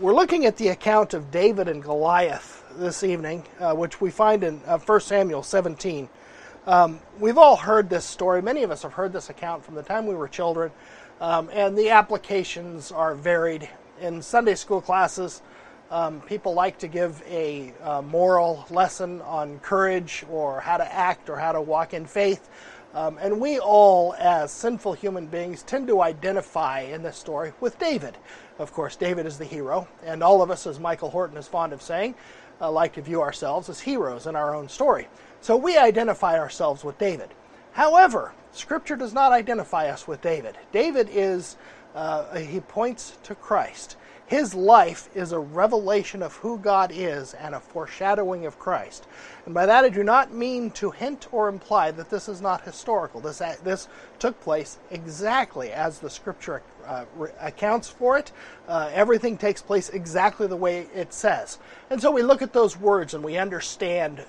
We're looking at the account of David and Goliath this evening, which we find in 1 Samuel 17. We've all heard this story. Many of us have heard this account from the time we were children, and the applications are varied. In Sunday school classes, people like to give a moral lesson on courage or how to act or how to walk in faith. And we all, as sinful human beings, tend to identify in this story with David. Of course, David is the hero, and all of us, as Michael Horton is fond of saying, like to view ourselves as heroes in our own story. So we identify ourselves with David. However, Scripture does not identify us with David. David is, he points to Christ. His life is a revelation of who God is and a foreshadowing of Christ. And by that I do not mean to hint or imply that this is not historical. This took place exactly as the Scripture accounts for it. Everything takes place exactly the way it says. And so we look at those words and we understand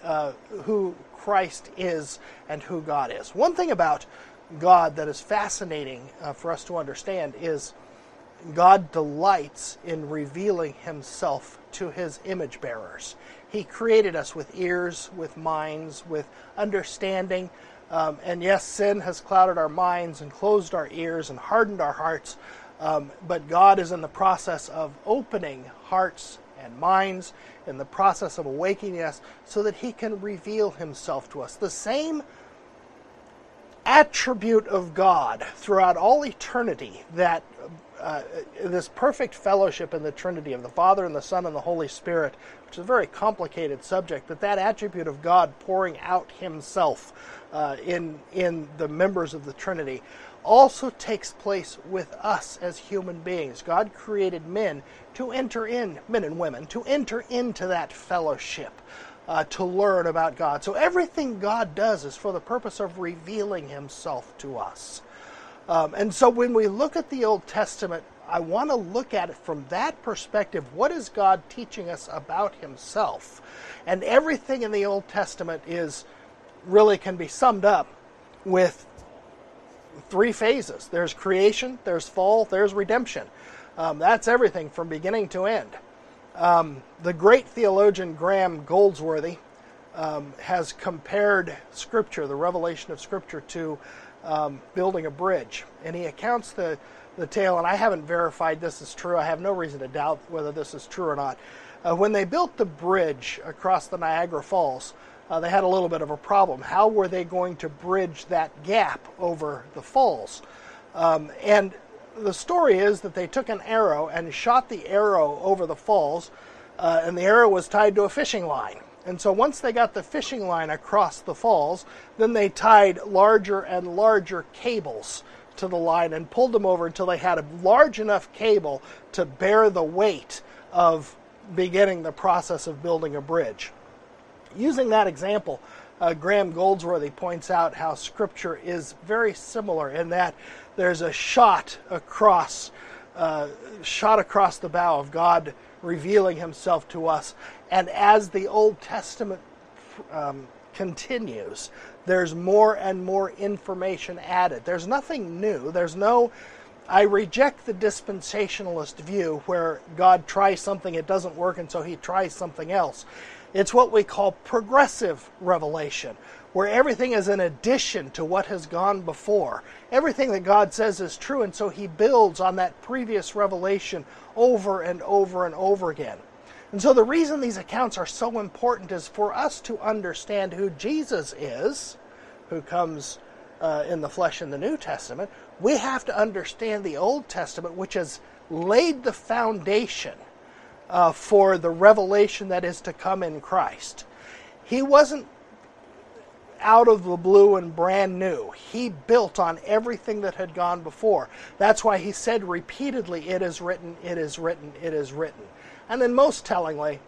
who Christ is and who God is. One thing about God that is fascinating for us to understand is God delights in revealing himself to his image bearers. He created us with ears, with minds, with understanding. And yes, sin has clouded our minds and closed our ears and hardened our hearts. But God is in the process of opening hearts and minds, in the process of awakening us so that he can reveal himself to us. The same attribute of God throughout all eternity that this perfect fellowship in the Trinity of the Father and the Son and the Holy Spirit, which is a very complicated subject, but that attribute of God pouring out himself in the members of the Trinity also takes place with us as human beings. God created men and women, to enter into that fellowship, to learn about God. So everything God does is for the purpose of revealing himself to us. And so when we look at the Old Testament, I want to look at it from that perspective. What is God teaching us about himself? And everything in the Old Testament can be summed up with three phases. There's creation, there's fall, there's redemption. That's everything from beginning to end. The great theologian Graham Goldsworthy has compared Scripture, the revelation of Scripture, to building a bridge. And he accounts the tale, and I haven't verified this is true. I have no reason to doubt whether this is true or not. When they built the bridge across the Niagara Falls, they had a little bit of a problem. How were they going to bridge that gap over the falls? And the story is that they took an arrow and shot the arrow over the falls, and the arrow was tied to a fishing line. And so once they got the fishing line across the falls, then they tied larger and larger cables to the line and pulled them over until they had a large enough cable to bear the weight of beginning the process of building a bridge. Using that example, Graham Goldsworthy points out how Scripture is very similar in that there's a shot across the bow of God revealing himself to us. And as the Old Testament continues, there's more and more information added. There's nothing new. I reject the dispensationalist view where God tries something, it doesn't work, and so he tries something else. It's what we call progressive revelation, where everything is an addition to what has gone before. Everything that God says is true, and so he builds on that previous revelation over and over and over again. And so the reason these accounts are so important is for us to understand who Jesus is, who comes in the flesh in the New Testament. We have to understand the Old Testament, which has laid the foundation for the revelation that is to come in Christ. He wasn't out of the blue and brand new. He built on everything that had gone before. That's why he said repeatedly, "It is written, it is written, it is written." And then most tellingly,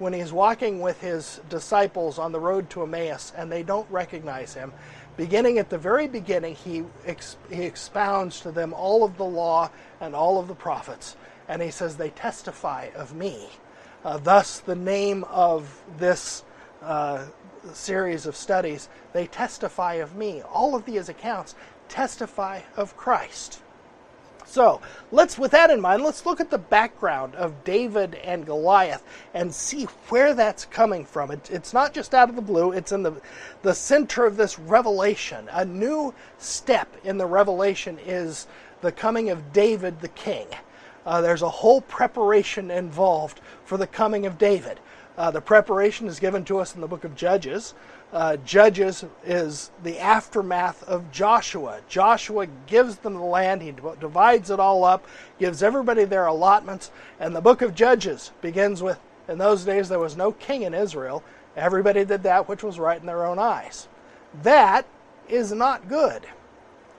when he's walking with his disciples on the road to Emmaus and they don't recognize him, beginning at the very beginning, he expounds to them all of the law and all of the prophets. And he says, "They testify of me." Thus, the name of this series of studies, "They Testify of Me." All of these accounts testify of Christ. So let's, with that in mind, let's look at the background of David and Goliath and see where that's coming from. It's not just out of the blue. It's in the center of this revelation. A new step in the revelation is the coming of David the king. There's a whole preparation involved for the coming of David. The preparation is given to us in the book of Judges. Judges is the aftermath of Joshua. Joshua gives them the land, he divides it all up, gives everybody their allotments, and the book of Judges begins with, in those days there was no king in Israel, everybody did that which was right in their own eyes. That is not good.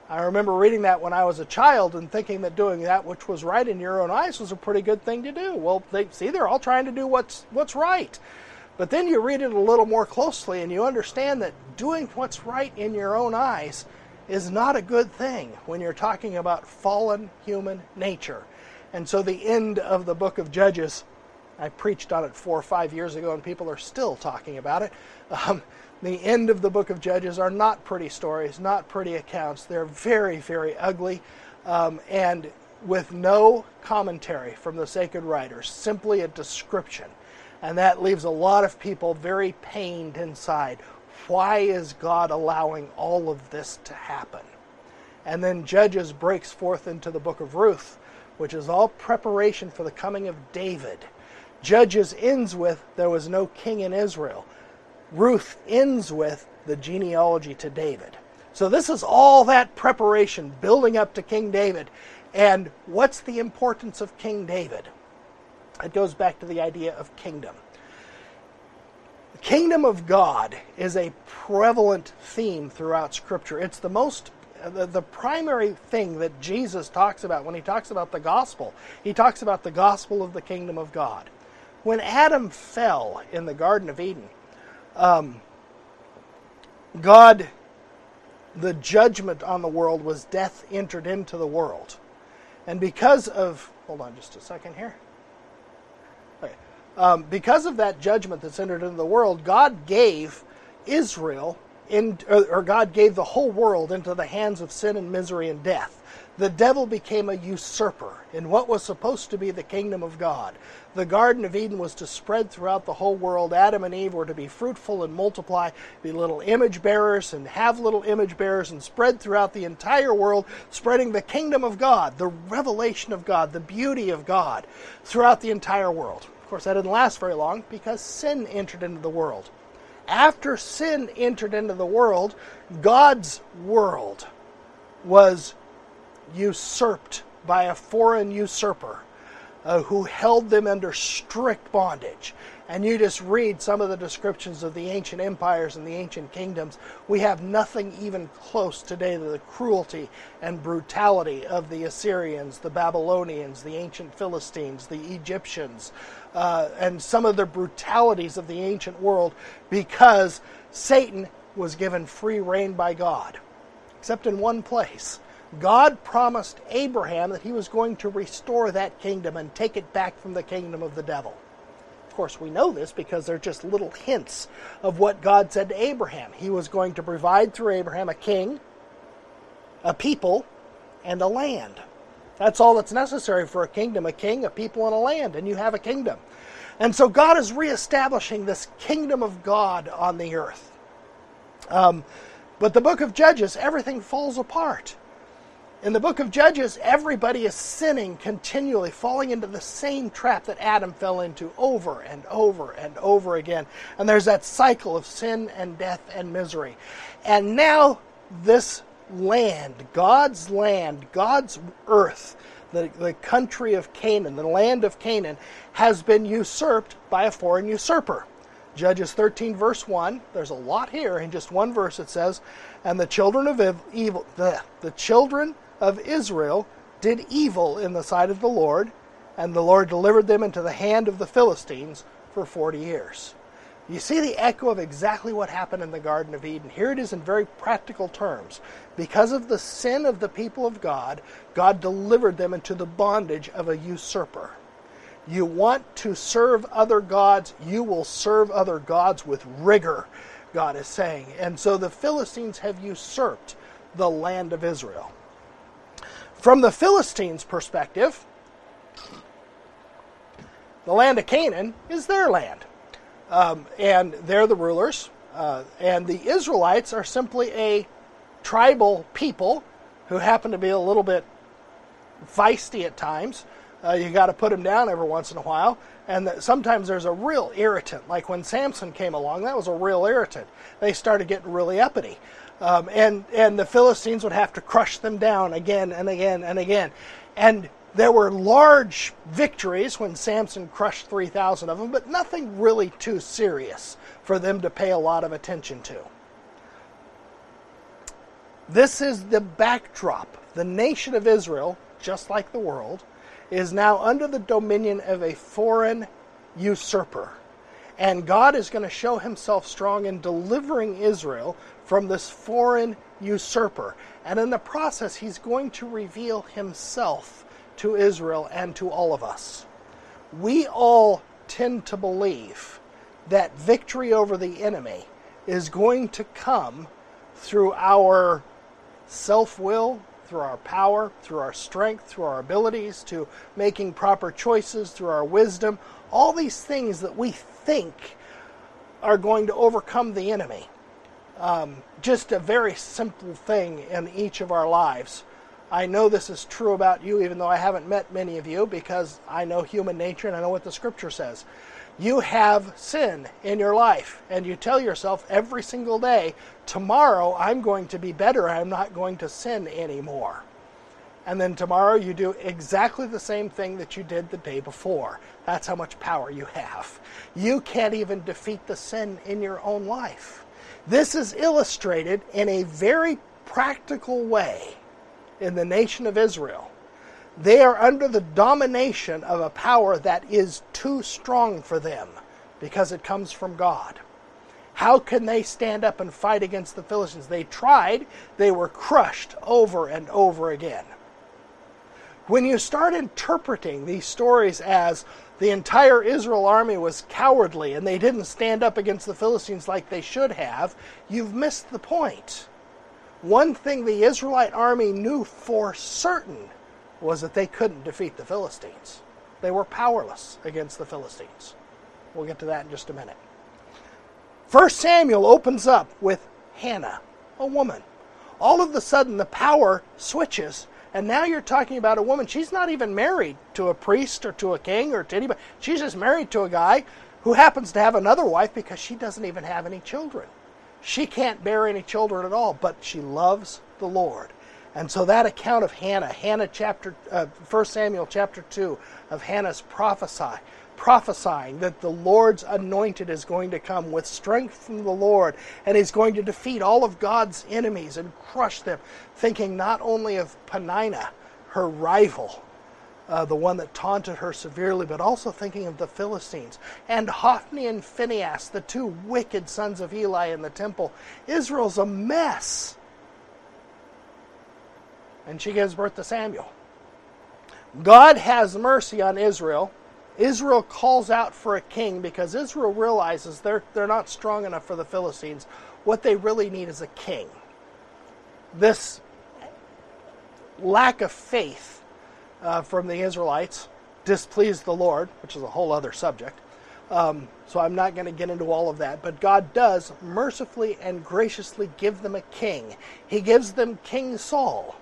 I remember reading that when I was a child and thinking that doing that which was right in your own eyes was a pretty good thing to do. Well, they're all trying to do what's right. But then you read it a little more closely and you understand that doing what's right in your own eyes is not a good thing when you're talking about fallen human nature. And so the end of the book of Judges, I preached on it 4 or 5 years ago and people are still talking about it. The end of the book of Judges are not pretty stories, not pretty accounts. They're very, very ugly and with no commentary from the sacred writers, simply a description. And that leaves a lot of people very pained inside. Why is God allowing all of this to happen? And then Judges breaks forth into the book of Ruth, which is all preparation for the coming of David. Judges ends with, there was no king in Israel. Ruth ends with the genealogy to David. So this is all that preparation building up to King David. And what's the importance of King David? It goes back to the idea of kingdom. The kingdom of God is a prevalent theme throughout Scripture. It's the most the primary thing that Jesus talks about when he talks about the gospel. He talks about the gospel of the kingdom of God. When Adam fell in the Garden of Eden, God, the judgment on the world was death entered into the world. And because of, hold on just a second here. Okay. Because of that judgment that's entered into the world, God gave Israel, God gave the whole world into the hands of sin and misery and death. The devil became a usurper in what was supposed to be the kingdom of God. The Garden of Eden was to spread throughout the whole world. Adam and Eve were to be fruitful and multiply, be little image bearers and have little image bearers and spread throughout the entire world, spreading the kingdom of God, the revelation of God, the beauty of God throughout the entire world. Of course, that didn't last very long because sin entered into the world. After sin entered into the world, God's world was usurped by a foreign usurper who held them under strict bondage. And you just read some of the descriptions of the ancient empires and the ancient kingdoms. We have nothing even close today to the cruelty and brutality of the Assyrians, the Babylonians, the ancient Philistines, the Egyptians, and some of the brutalities of the ancient world because Satan was given free rein by God, except in one place. God promised Abraham that he was going to restore that kingdom and take it back from the kingdom of the devil. Of course, we know this because they're just little hints of what God said to Abraham. He was going to provide through Abraham a king, a people, and a land. That's all that's necessary for a kingdom, a king, a people, and a land, and you have a kingdom. And so God is reestablishing this kingdom of God on the earth. But the book of Judges, everything falls apart. In the book of Judges, everybody is sinning continually, falling into the same trap that Adam fell into over and over and over again. And there's that cycle of sin and death and misery. And now this land, God's earth, the country of Canaan, the land of Canaan, has been usurped by a foreign usurper. Judges 13, verse 1, there's a lot here in just one verse. It says, and the children of Israel did evil in the sight of the Lord, and the Lord delivered them into the hand of the Philistines for 40 years. You see the echo of exactly what happened in the Garden of Eden. Here it is in very practical terms. Because of the sin of the people of God, God delivered them into the bondage of a usurper. You want to serve other gods, you will serve other gods with rigor, God is saying. And so the Philistines have usurped the land of Israel. From the Philistines' perspective, the land of Canaan is their land. And they're the rulers. And the Israelites are simply a tribal people who happen to be a little bit feisty at times. You got to put them down every once in a while. And sometimes there's a real irritant. Like when Samson came along, that was a real irritant. They started getting really uppity. And the Philistines would have to crush them down again and again and again. And there were large victories when Samson crushed 3,000 of them, but nothing really too serious for them to pay a lot of attention to. This is the backdrop. The nation of Israel, just like the world, is now under the dominion of a foreign usurper. And God is going to show himself strong in delivering Israel from this foreign usurper. And in the process, he's going to reveal himself to Israel and to all of us. We all tend to believe that victory over the enemy is going to come through our self-will, through our power, through our strength, through our abilities, to making proper choices, through our wisdom, all these things that we think are going to overcome the enemy. Just a very simple thing in each of our lives. I know this is true about you, even though I haven't met many of you, because I know human nature and I know what the Scripture says. You have sin in your life, and you tell yourself every single day, tomorrow I'm going to be better, I'm not going to sin anymore. And then tomorrow you do exactly the same thing that you did the day before. That's how much power you have. You can't even defeat the sin in your own life. This is illustrated in a very practical way in the nation of Israel. They are under the domination of a power that is too strong for them because it comes from God. How can they stand up and fight against the Philistines? They tried. They were crushed over and over again. When you start interpreting these stories as the entire Israel army was cowardly and they didn't stand up against the Philistines like they should have, you've missed the point. One thing the Israelite army knew for certain was that they couldn't defeat the Philistines. They were powerless against the Philistines. We'll get to that in just a minute. 1 Samuel opens up with Hannah, a woman. All of a sudden the power switches, and now you're talking about a woman. She's not even married to a priest or to a king or to anybody. She's just married to a guy who happens to have another wife because she doesn't even have any children. She can't bear any children at all, but she loves the Lord. And so that account of Hannah 1 Samuel chapter 2, of Hannah's prophesying that the Lord's anointed is going to come with strength from the Lord, and he's going to defeat all of God's enemies and crush them, thinking not only of Peninnah, her rival, the one that taunted her severely, but also thinking of the Philistines. And Hophni and Phinehas, the two wicked sons of Eli in the temple. Israel's a mess. And she gives birth to Samuel. God has mercy on Israel. Israel calls out for a king because Israel realizes they're not strong enough for the Philistines. What they really need is a king. This lack of faith from the Israelites displeased the Lord, which is a whole other subject. So I'm not going to get into all of that. But God does mercifully and graciously give them a king. He gives them King Saul.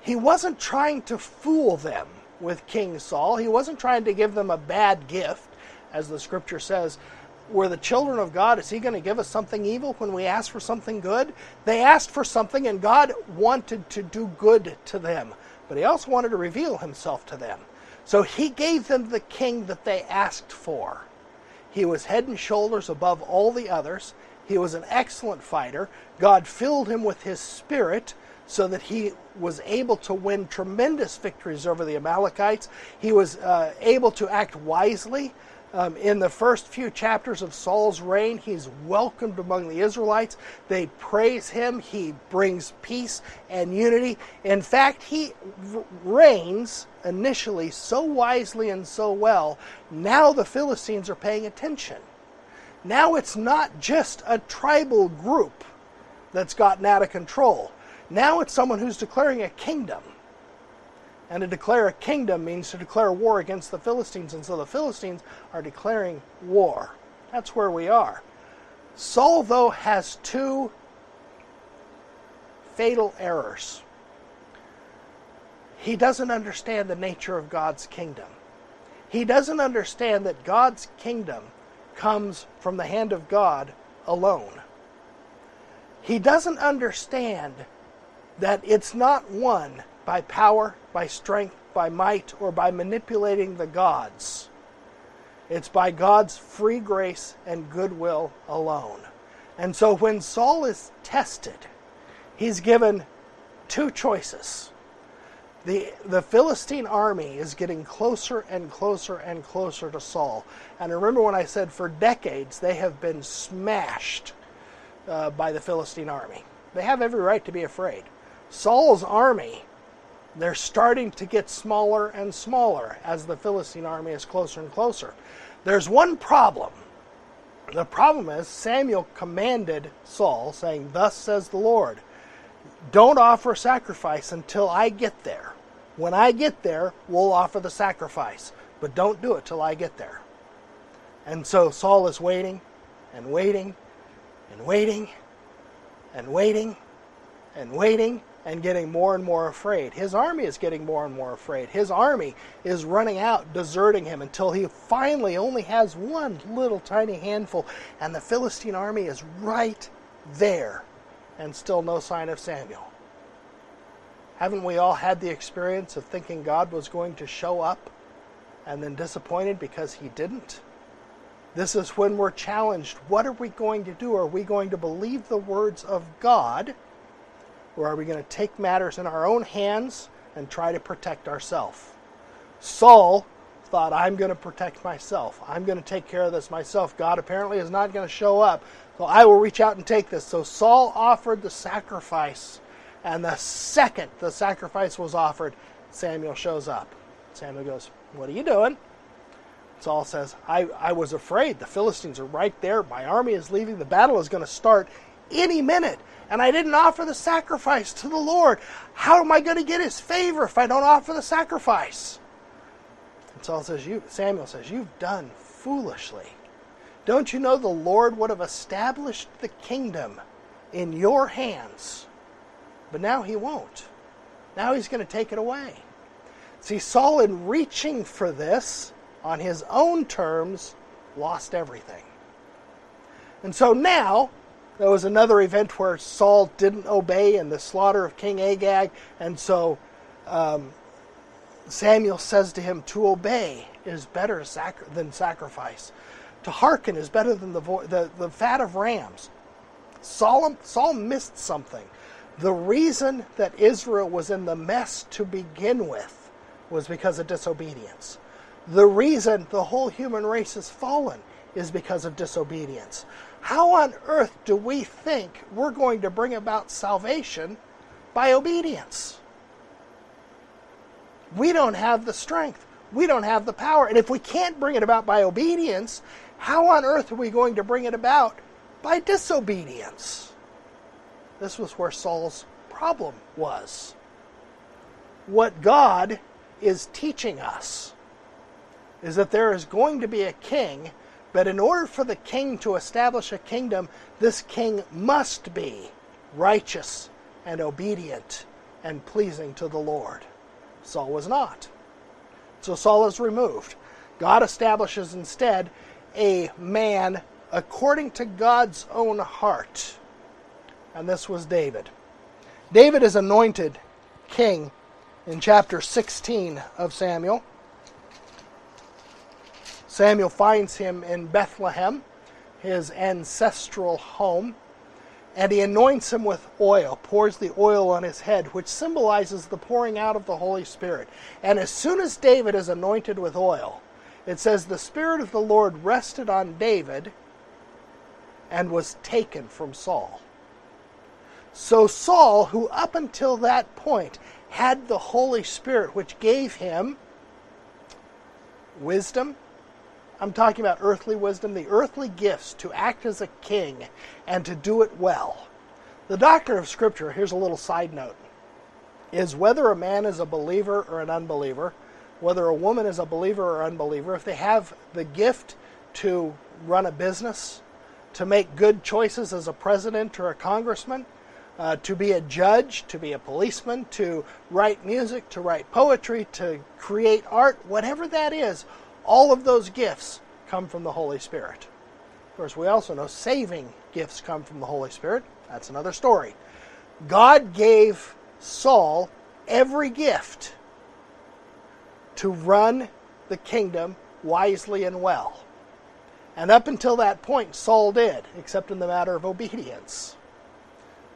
He wasn't trying to fool them with King Saul. He wasn't trying to give them a bad gift, as the Scripture says. We're the children of God. Is he going to give us something evil when we ask for something good? They asked for something, and God wanted to do good to them. But he also wanted to reveal himself to them. So he gave them the king that they asked for. He was head and shoulders above all the others. He was an excellent fighter. God filled him with his Spirit, so that he was able to win tremendous victories over the Amalekites. He was able to act wisely. In the first few chapters of Saul's reign, he's welcomed among the Israelites. They praise him. He brings peace and unity. In fact, he reigns initially so wisely and so well, now the Philistines are paying attention. Now it's not just a tribal group that's gotten out of control. Now it's someone who's declaring a kingdom. And to declare a kingdom means to declare war against the Philistines, and so the Philistines are declaring war. That's where we are. Saul, though, has two fatal errors. He doesn't understand the nature of God's kingdom. He doesn't understand that God's kingdom comes from the hand of God alone. He doesn't understand that it's not won by power, by strength, by might, or by manipulating the gods. It's by God's free grace and goodwill alone. And so when Saul is tested, he's given two choices. The Philistine army is getting closer and closer and closer to Saul. And remember when I said for decades they have been smashed by the Philistine army. They have every right to be afraid. Saul's army, they're starting to get smaller and smaller as the Philistine army is closer and closer. There's one problem. The problem is Samuel commanded Saul, saying, "Thus says the Lord, don't offer sacrifice until I get there. When I get there, we'll offer the sacrifice, but don't do it till I get there." And so Saul is waiting and waiting and waiting and waiting and waiting and getting more and more afraid. His army is getting more and more afraid. His army is running out, deserting him, until he finally only has one little tiny handful, and the Philistine army is right there. And still no sign of Samuel. Haven't we all had the experience of thinking God was going to show up and then disappointed because he didn't? This is when we're challenged. What are we going to do? Are we going to believe the words of God, or are we going to take matters in our own hands and try to protect ourselves? Saul thought, I'm going to protect myself. I'm going to take care of this myself. God apparently is not going to show up, so I will reach out and take this. So Saul offered the sacrifice, and the second the sacrifice was offered, Samuel shows up. Samuel goes, "What are you doing?" Saul says, I was afraid. The Philistines are right there. My army is leaving. The battle is going to start any minute, and I didn't offer the sacrifice to the Lord. How am I going to get his favor if I don't offer the sacrifice? And Samuel says, "You've done foolishly. Don't you know the Lord would have established the kingdom in your hands? But now he won't. Now he's going to take it away." See, Saul, in reaching for this on his own terms, lost everything. And so now, there was another event where Saul didn't obey in the slaughter of King Agag, and so Samuel says to him, "To obey is better than sacrifice. To hearken is better than the fat of rams." Saul missed something. The reason that Israel was in the mess to begin with was because of disobedience. The reason the whole human race has fallen is because of disobedience. How on earth do we think we're going to bring about salvation by obedience? We don't have the strength. We don't have the power. And if we can't bring it about by obedience, how on earth are we going to bring it about by disobedience? This was where Saul's problem was. What God is teaching us is that there is going to be a king, but in order for the king to establish a kingdom, this king must be righteous and obedient and pleasing to the Lord. Saul was not. So Saul is removed. God establishes instead a man according to God's own heart. And this was David. David is anointed king in chapter 16 of Samuel. Samuel finds him in Bethlehem, his ancestral home, and he anoints him with oil, pours the oil on his head, which symbolizes the pouring out of the Holy Spirit. And as soon as David is anointed with oil, it says, "The Spirit of the Lord rested on David and was taken from Saul." So Saul, who up until that point had the Holy Spirit, which gave him wisdom — I'm talking about earthly wisdom, the earthly gifts to act as a king and to do it well. The doctrine of Scripture, here's a little side note, is whether a man is a believer or an unbeliever, whether a woman is a believer or unbeliever, if they have the gift to run a business, to make good choices as a president or a congressman, to be a judge, to be a policeman, to write music, to write poetry, to create art, whatever that is, all of those gifts come from the Holy Spirit. Of course, we also know saving gifts come from the Holy Spirit. That's another story. God gave Saul every gift to run the kingdom wisely and well. And up until that point, Saul did, except in the matter of obedience.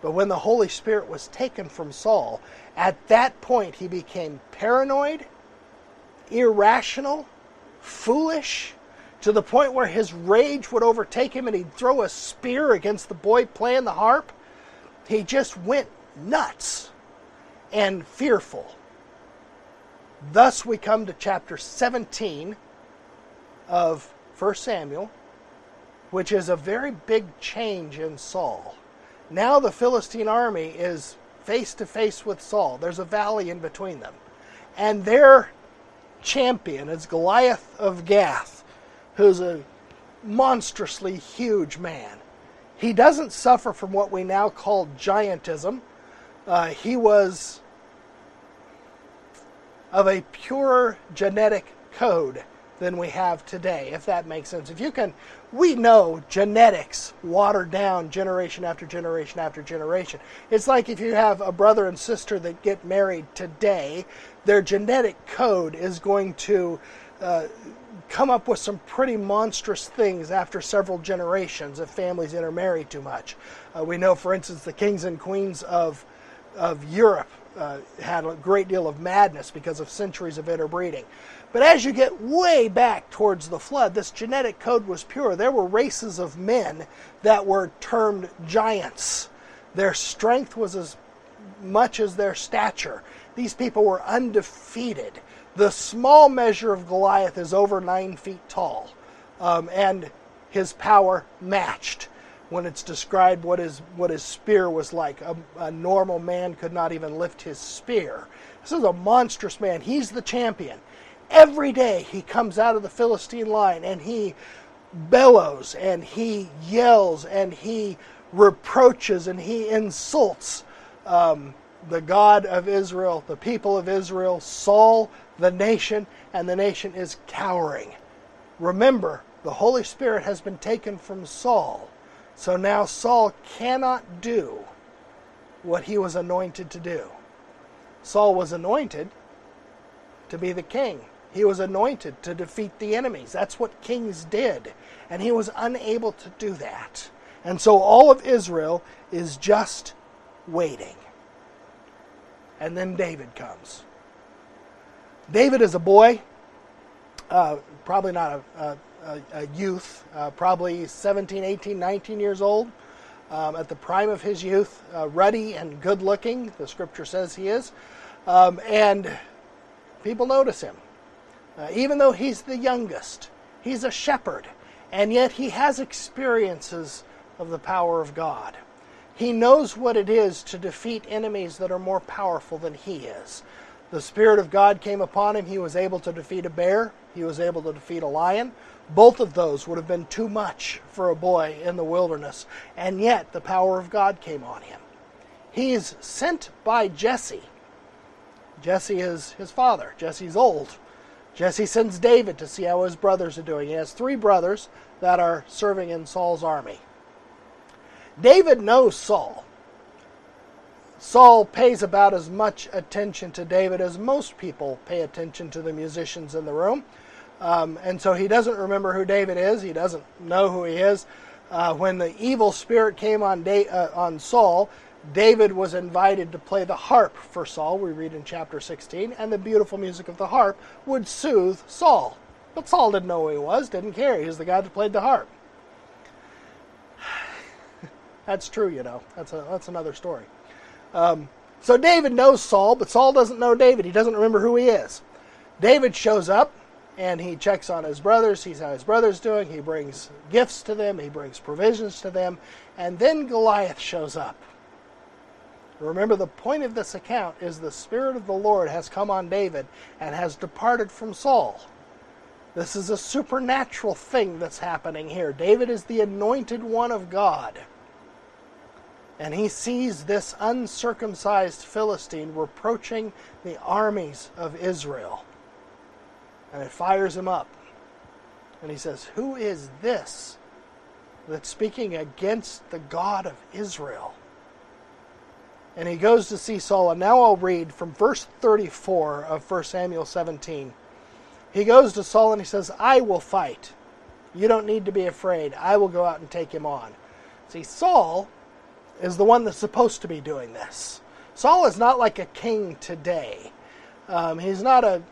But when the Holy Spirit was taken from Saul, at that point he became paranoid, irrational, foolish, to the point where his rage would overtake him and he'd throw a spear against the boy playing the harp. He just went nuts and fearful. Thus we come to chapter 17 of 1 Samuel, which is a very big change in Saul. Now the Philistine army is face to face with Saul. There's a valley in between them. And their champion is Goliath of Gath, who's a monstrously huge man. He doesn't suffer from what we now call giantism. He was of a purer genetic code than we have today, if that makes sense. We know genetics watered down generation after generation after generation. It's like if you have a brother and sister that get married today, their genetic code is going to come up with some pretty monstrous things after several generations if families intermarry too much. We know, for instance, the kings and queens of Europe had a great deal of madness because of centuries of interbreeding. But as you get way back towards the flood, this genetic code was pure. There were races of men that were termed giants. Their strength was as much as their stature. These people were undefeated. The small measure of Goliath is over 9 feet tall, and his power matched. When it's described what his spear was like, a normal man could not even lift his spear. This is a monstrous man. He's the champion. Every day he comes out of the Philistine line and he bellows and he yells and he reproaches and he insults the God of Israel, the people of Israel, Saul, the nation, and the nation is cowering. Remember, the Holy Spirit has been taken from Saul. So now Saul cannot do what he was anointed to do. Saul was anointed to be the king. He was anointed to defeat the enemies. That's what kings did. And he was unable to do that. And so all of Israel is just waiting. And then David comes. David is a boy, probably not a youth, probably 17, 18, 19 years old, at the prime of his youth, ruddy and good-looking, the Scripture says he is, and people notice him. Even though he's the youngest, he's a shepherd, and yet he has experiences of the power of God. He knows what it is to defeat enemies that are more powerful than he is. The Spirit of God came upon him. He was able to defeat a bear. He was able to defeat a lion. Both of those would have been too much for a boy in the wilderness. And yet, the power of God came on him. He is sent by Jesse. Jesse is his father. Jesse's old. Jesse sends David to see how his brothers are doing. He has three brothers that are serving in Saul's army. David knows Saul. Saul pays about as much attention to David as most people pay attention to the musicians in the room. And so he doesn't remember who David is. He doesn't know who he is. When the evil spirit came on Saul, David was invited to play the harp for Saul, we read in chapter 16, and the beautiful music of the harp would soothe Saul. But Saul didn't know who he was, didn't care. He was the guy that played the harp. That's true, you know. That's another story. So David knows Saul, but Saul doesn't know David. He doesn't remember who he is. David shows up, and he checks on his brothers. He sees how his brothers doing. He brings gifts to them. He brings provisions to them. And then Goliath shows up. Remember, the point of this account is the Spirit of the Lord has come on David and has departed from Saul. This is a supernatural thing that's happening here. David is the anointed one of God. And he sees this uncircumcised Philistine reproaching the armies of Israel. And it fires him up. And he says, "Who is this that's speaking against the God of Israel?" And he goes to see Saul. And now I'll read from verse 34 of 1 Samuel 17. He goes to Saul and he says, "I will fight. You don't need to be afraid. I will go out and take him on." See, Saul is the one that's supposed to be doing this. Saul is not like a king today. He's not a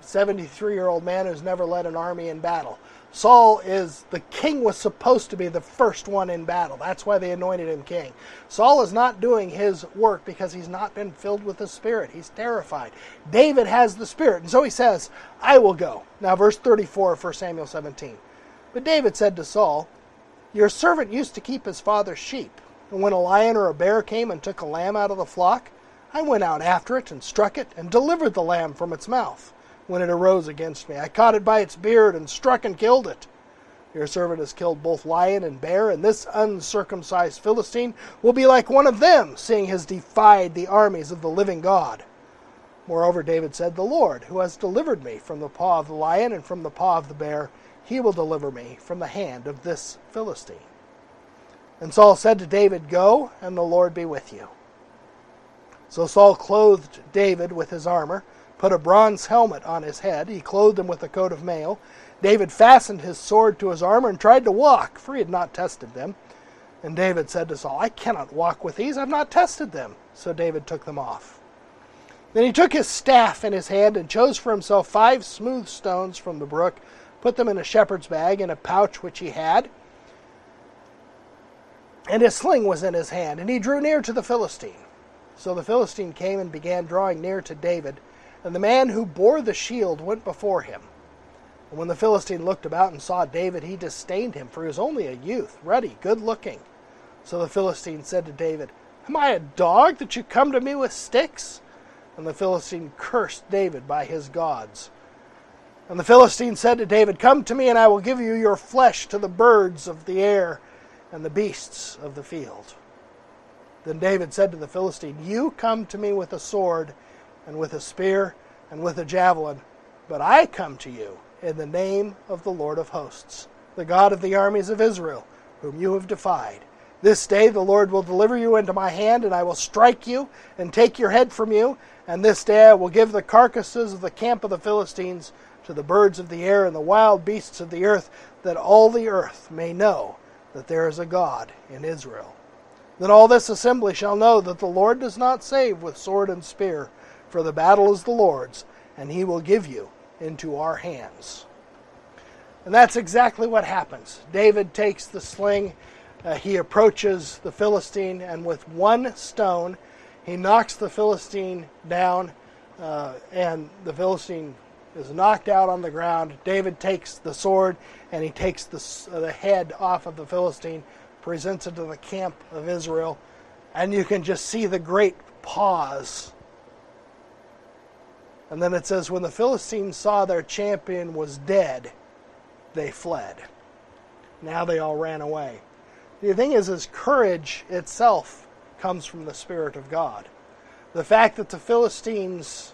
73-year-old man who's never led an army in battle. Saul is, the king was supposed to be the first one in battle. That's why they anointed him king. Saul is not doing his work because he's not been filled with the Spirit. He's terrified. David has the Spirit, and so he says, "I will go." Now verse 34 of 1 Samuel 17. "But David said to Saul, 'Your servant used to keep his father's sheep, and when a lion or a bear came and took a lamb out of the flock, I went out after it and struck it and delivered the lamb from its mouth. When it arose against me, I caught it by its beard and struck and killed it. Your servant has killed both lion and bear, and this uncircumcised Philistine will be like one of them, seeing he has defied the armies of the living God.' Moreover, David said, 'The Lord, who has delivered me from the paw of the lion and from the paw of the bear, he will deliver me from the hand of this Philistine.' And Saul said to David, 'Go, and the Lord be with you.' So Saul clothed David with his armor, put a bronze helmet on his head. He clothed him with a coat of mail. David fastened his sword to his armor and tried to walk, for he had not tested them. And David said to Saul, 'I cannot walk with these. I've not tested them.' So David took them off. Then he took his staff in his hand and chose for himself 5 smooth stones from the brook, put them in a shepherd's bag in a pouch which he had, and his sling was in his hand. And he drew near to the Philistine. So the Philistine came and began drawing near to David, and the man who bore the shield went before him. And when the Philistine looked about and saw David, he disdained him, for he was only a youth, ruddy, good-looking. So the Philistine said to David, 'Am I a dog that you come to me with sticks?' And the Philistine cursed David by his gods. And the Philistine said to David, 'Come to me, and I will give you your flesh to the birds of the air and the beasts of the field.' Then David said to the Philistine, 'You come to me with a sword and with a spear, and with a javelin, but I come to you in the name of the Lord of hosts, the God of the armies of Israel, whom you have defied. This day the Lord will deliver you into my hand, and I will strike you and take your head from you, and this day I will give the carcasses of the camp of the Philistines to the birds of the air and the wild beasts of the earth, that all the earth may know that there is a God in Israel. Then all this assembly shall know that the Lord does not save with sword and spear, for the battle is the Lord's, and he will give you into our hands.'" And that's exactly what happens. David takes the sling, he approaches the Philistine, and with one stone, he knocks the Philistine down, and the Philistine is knocked out on the ground. David takes the sword, and he takes the head off of the Philistine, presents it to the camp of Israel, and you can just see the great pause. And then it says, "When the Philistines saw their champion was dead, they fled." Now they all ran away. The thing is courage itself comes from the Spirit of God. The fact that the Philistines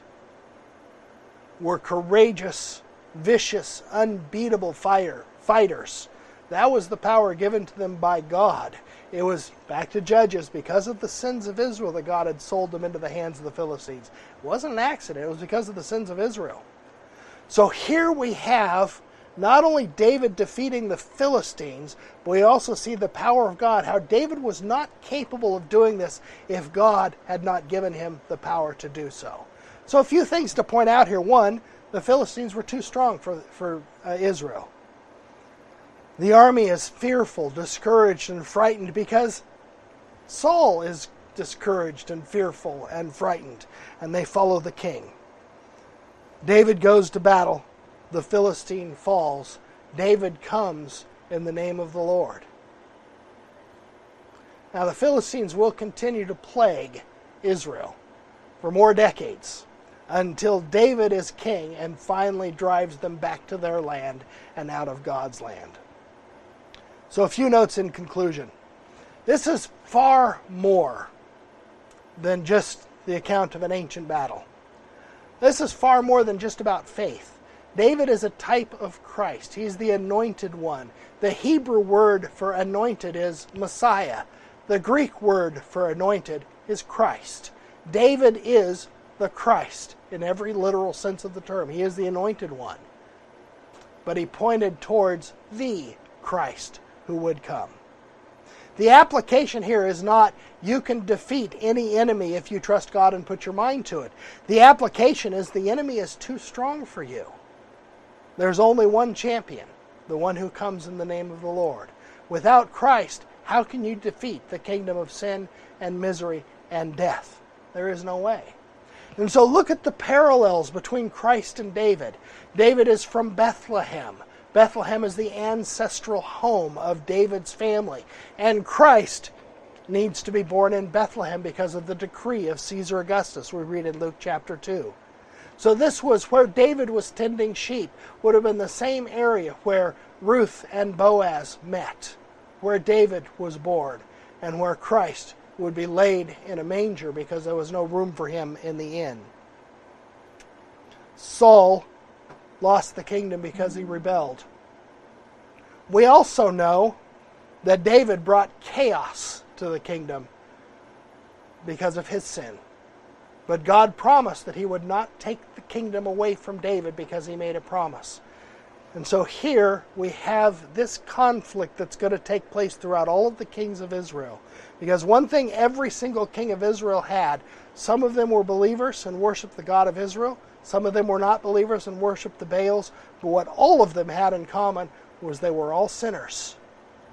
were courageous, vicious, unbeatable fighters, that was the power given to them by God. It was, back to Judges, because of the sins of Israel that God had sold them into the hands of the Philistines. It wasn't an accident. It was because of the sins of Israel. So here we have not only David defeating the Philistines, but we also see the power of God, how David was not capable of doing this if God had not given him the power to do so. So a few things to point out here. One, the Philistines were too strong for Israel. The army is fearful, discouraged, and frightened because Saul is discouraged and fearful and frightened, and they follow the king. David goes to battle. The Philistine falls. David comes in the name of the Lord. Now, the Philistines will continue to plague Israel for more decades, until David is king and finally drives them back to their land and out of God's land. So a few notes in conclusion. This is far more than just the account of an ancient battle. This is far more than just about faith. David is a type of Christ. He's the anointed one. The Hebrew word for anointed is Messiah. The Greek word for anointed is Christ. David is the Christ in every literal sense of the term. He is the anointed one. But he pointed towards the Christ who would come. The application here is not you can defeat any enemy if you trust God and put your mind to it. The application is the enemy is too strong for you. There's only one champion, the one who comes in the name of the Lord. Without Christ, how can you defeat the kingdom of sin and misery and death? There is no way. And so look at the parallels between Christ and David. David is from Bethlehem. Bethlehem is the ancestral home of David's family. And Christ needs to be born in Bethlehem because of the decree of Caesar Augustus, we read in Luke chapter 2. So this was where David was tending sheep, would have been the same area where Ruth and Boaz met, where David was born, and where Christ would be laid in a manger because there was no room for him in the inn. Saul lost the kingdom because he rebelled. We also know that David brought chaos to the kingdom because of his sin. But God promised that he would not take the kingdom away from David because he made a promise. And so here we have this conflict that's going to take place throughout all of the kings of Israel. Because one thing every single king of Israel had, some of them were believers and worshiped the God of Israel. Some of them were not believers and worshiped the Baals. But what all of them had in common was they were all sinners.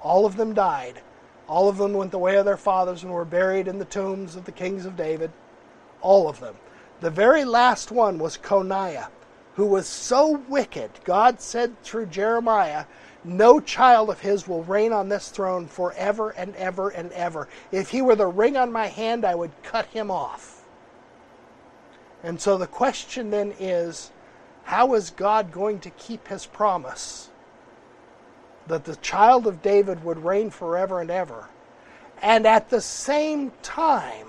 All of them died. All of them went the way of their fathers and were buried in the tombs of the kings of David. All of them. The very last one was Coniah, who was so wicked, God said through Jeremiah, no child of his will reign on this throne forever and ever and ever. If he were the ring on my hand, I would cut him off. And so the question then is, how is God going to keep his promise that the child of David would reign forever and ever, and at the same time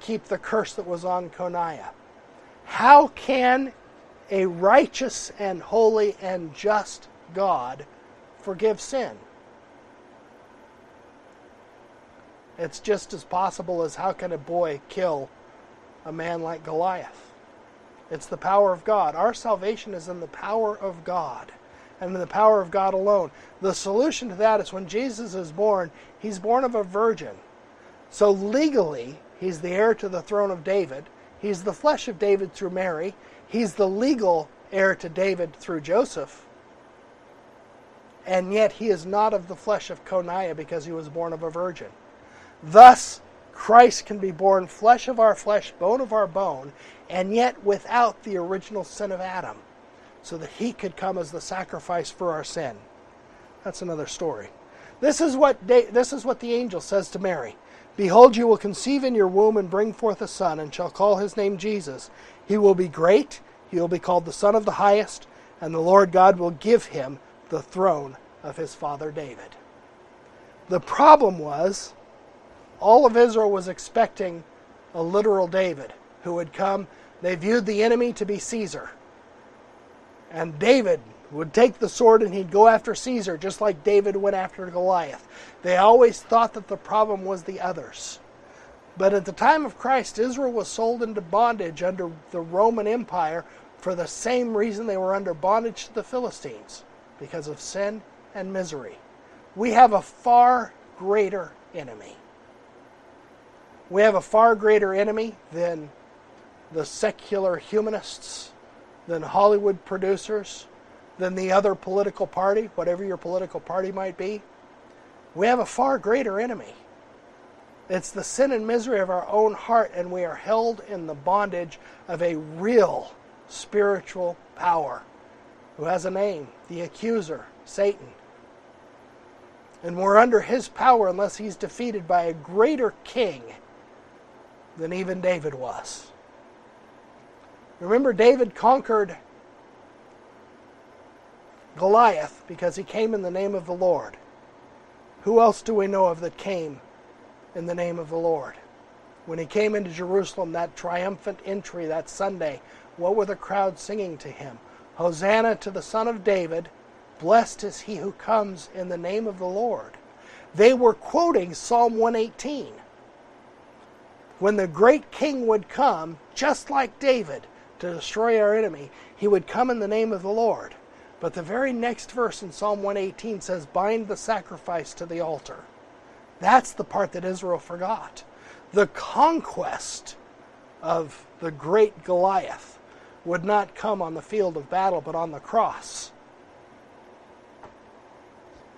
keep the curse that was on Coniah? How can a righteous and holy and just God forgive sin? It's just as possible as how can a boy kill a man like Goliath? It's the power of God. Our salvation is in the power of God and in the power of God alone. The solution to that is when Jesus is born, he's born of a virgin. So legally, he's the heir to the throne of David. He's the flesh of David through Mary. He's the legal heir to David through Joseph. And yet he is not of the flesh of Coniah because he was born of a virgin. Thus, Christ can be born flesh of our flesh, bone of our bone, and yet without the original sin of Adam, so that he could come as the sacrifice for our sin. That's another story. This is what the angel says to Mary. Behold, you will conceive in your womb and bring forth a son, and shall call his name Jesus. He will be great, he will be called the Son of the Highest, and the Lord God will give him the throne of his father David. The problem was, all of Israel was expecting a literal David who would come. They viewed the enemy to be Caesar. And David would take the sword and he'd go after Caesar, just like David went after Goliath. They always thought that the problem was the others. But at the time of Christ, Israel was sold into bondage under the Roman Empire for the same reason they were under bondage to the Philistines, because of sin and misery. We have a far greater enemy. We have a far greater enemy than the secular humanists, than Hollywood producers, than the other political party, whatever your political party might be. We have a far greater enemy. It's the sin and misery of our own heart, and we are held in the bondage of a real spiritual power who has a name, the accuser, Satan. And we're under his power unless he's defeated by a greater king than even David was. Remember, David conquered Goliath because he came in the name of the Lord. Who else do we know of that came in the name of the Lord? When he came into Jerusalem, that triumphant entry that Sunday, what were the crowd singing to him? Hosanna to the Son of David, blessed is he who comes in the name of the Lord. They were quoting Psalm 118. When the great king would come, just like David, to destroy our enemy, he would come in the name of the Lord. But the very next verse in Psalm 118 says, bind the sacrifice to the altar. That's the part that Israel forgot. The conquest of the great Goliath would not come on the field of battle, but on the cross.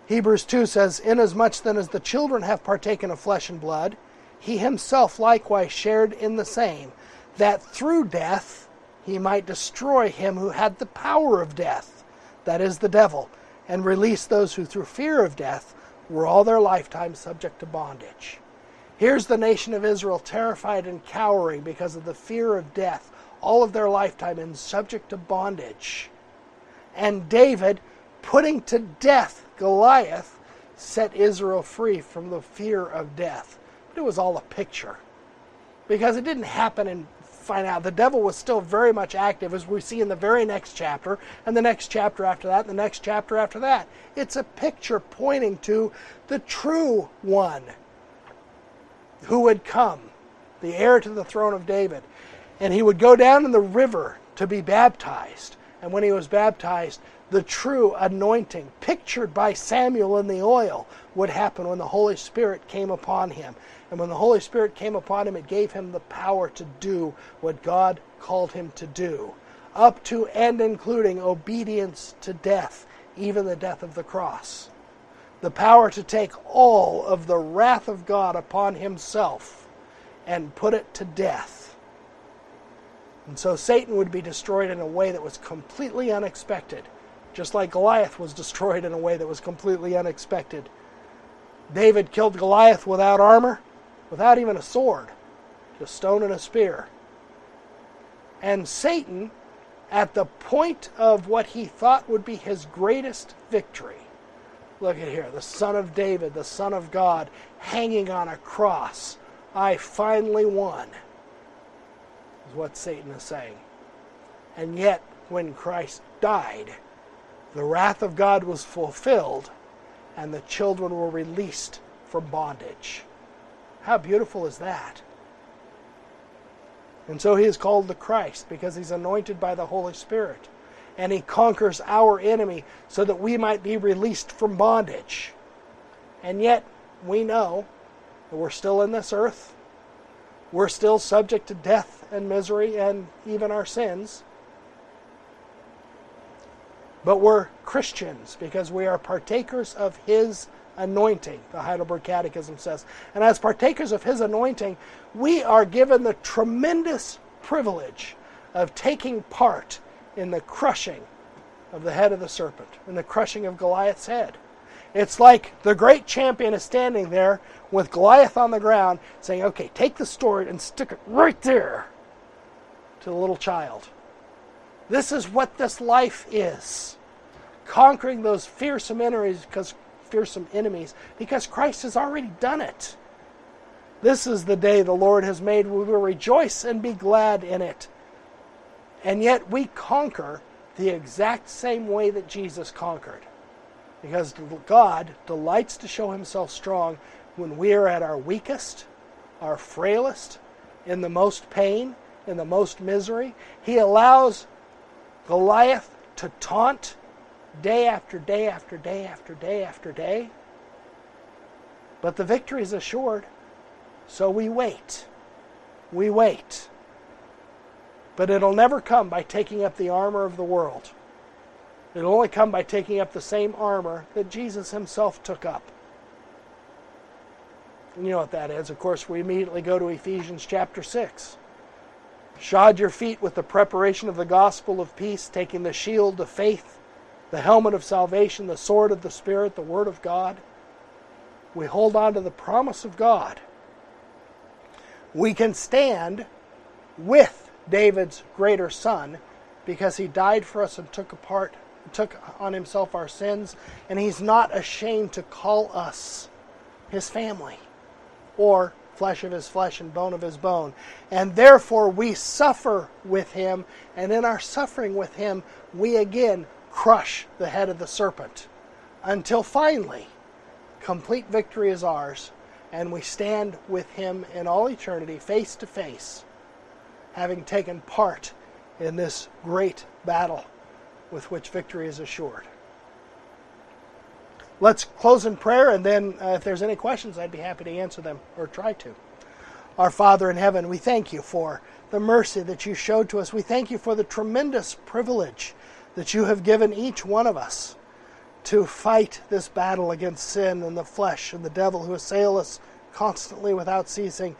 Hebrews 2 says, inasmuch then as the children have partaken of flesh and blood, he himself likewise shared in the same, that through death he might destroy him who had the power of death, that is the devil, and release those who through fear of death were all their lifetime subject to bondage. Here's the nation of Israel terrified and cowering because of the fear of death, all of their lifetime and subject to bondage. And David, putting to death Goliath, set Israel free from the fear of death. It was all a picture, because it didn't happen and find out. The devil was still very much active, as we see in the very next chapter, and the next chapter after that, and the next chapter after that. It's a picture pointing to the true one who would come, the heir to the throne of David. And he would go down in the river to be baptized. And when he was baptized, the true anointing, pictured by Samuel in the oil, would happen when the Holy Spirit came upon him. And when the Holy Spirit came upon him, it gave him the power to do what God called him to do, up to and including obedience to death, even the death of the cross. The power to take all of the wrath of God upon himself and put it to death. And so Satan would be destroyed in a way that was completely unexpected. Just like Goliath was destroyed in a way that was completely unexpected. David killed Goliath without armor, without even a sword, just a stone and a spear. And Satan, at the point of what he thought would be his greatest victory, look at here, the Son of David, the Son of God, hanging on a cross. I finally won, is what Satan is saying. And yet, when Christ died, the wrath of God was fulfilled, and the children were released from bondage. How beautiful is that? And so he is called the Christ because he's anointed by the Holy Spirit. And he conquers our enemy so that we might be released from bondage. And yet, we know that we're still in this earth. We're still subject to death and misery and even our sins. But we're Christians because we are partakers of His anointing, the Heidelberg Catechism says. And as partakers of His anointing, we are given the tremendous privilege of taking part in the crushing of the head of the serpent, in the crushing of Goliath's head. It's like the great champion is standing there with Goliath on the ground saying, okay, take the sword and stick it right there to the little child. This is what this life is. Conquering those fearsome enemies because Christ has already done it. This is the day the Lord has made. We will rejoice and be glad in it. And yet we conquer the exact same way that Jesus conquered. Because God delights to show Himself strong when we are at our weakest, our frailest, in the most pain, in the most misery. He allows Goliath to taunt day after day after day after day after day. But the victory is assured, so we wait. We wait. But it'll never come by taking up the armor of the world. It'll only come by taking up the same armor that Jesus Himself took up. And you know what that is. Of course, we immediately go to Ephesians chapter 6. Shod your feet with the preparation of the gospel of peace, taking the shield of faith, the helmet of salvation, the sword of the Spirit, the word of God. We hold on to the promise of God. we can stand with David's greater son because he died for us and took on himself our sins, and he's not ashamed to call us his family, or flesh of his flesh and bone of his bone. And therefore we suffer with him, and in our suffering with him, we again crush the head of the serpent until finally complete victory is ours, and we stand with him in all eternity, face to face, having taken part in this great battle with which victory is assured. Let's close in prayer, and then if there's any questions, I'd be happy to answer them or try to. Our Father in heaven, we thank you for the mercy that you showed to us. We thank you for the tremendous privilege that you have given each one of us to fight this battle against sin and the flesh and the devil who assail us constantly without ceasing.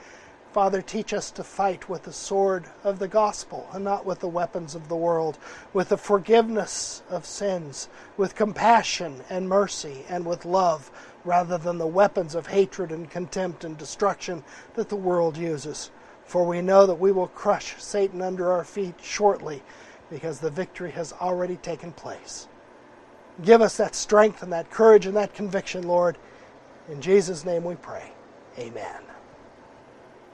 Father, teach us to fight with the sword of the gospel and not with the weapons of the world, with the forgiveness of sins, with compassion and mercy, and with love, rather than the weapons of hatred and contempt and destruction that the world uses. For we know that we will crush Satan under our feet shortly, because the victory has already taken place. Give us that strength and that courage and that conviction, Lord. In Jesus' name we pray. Amen.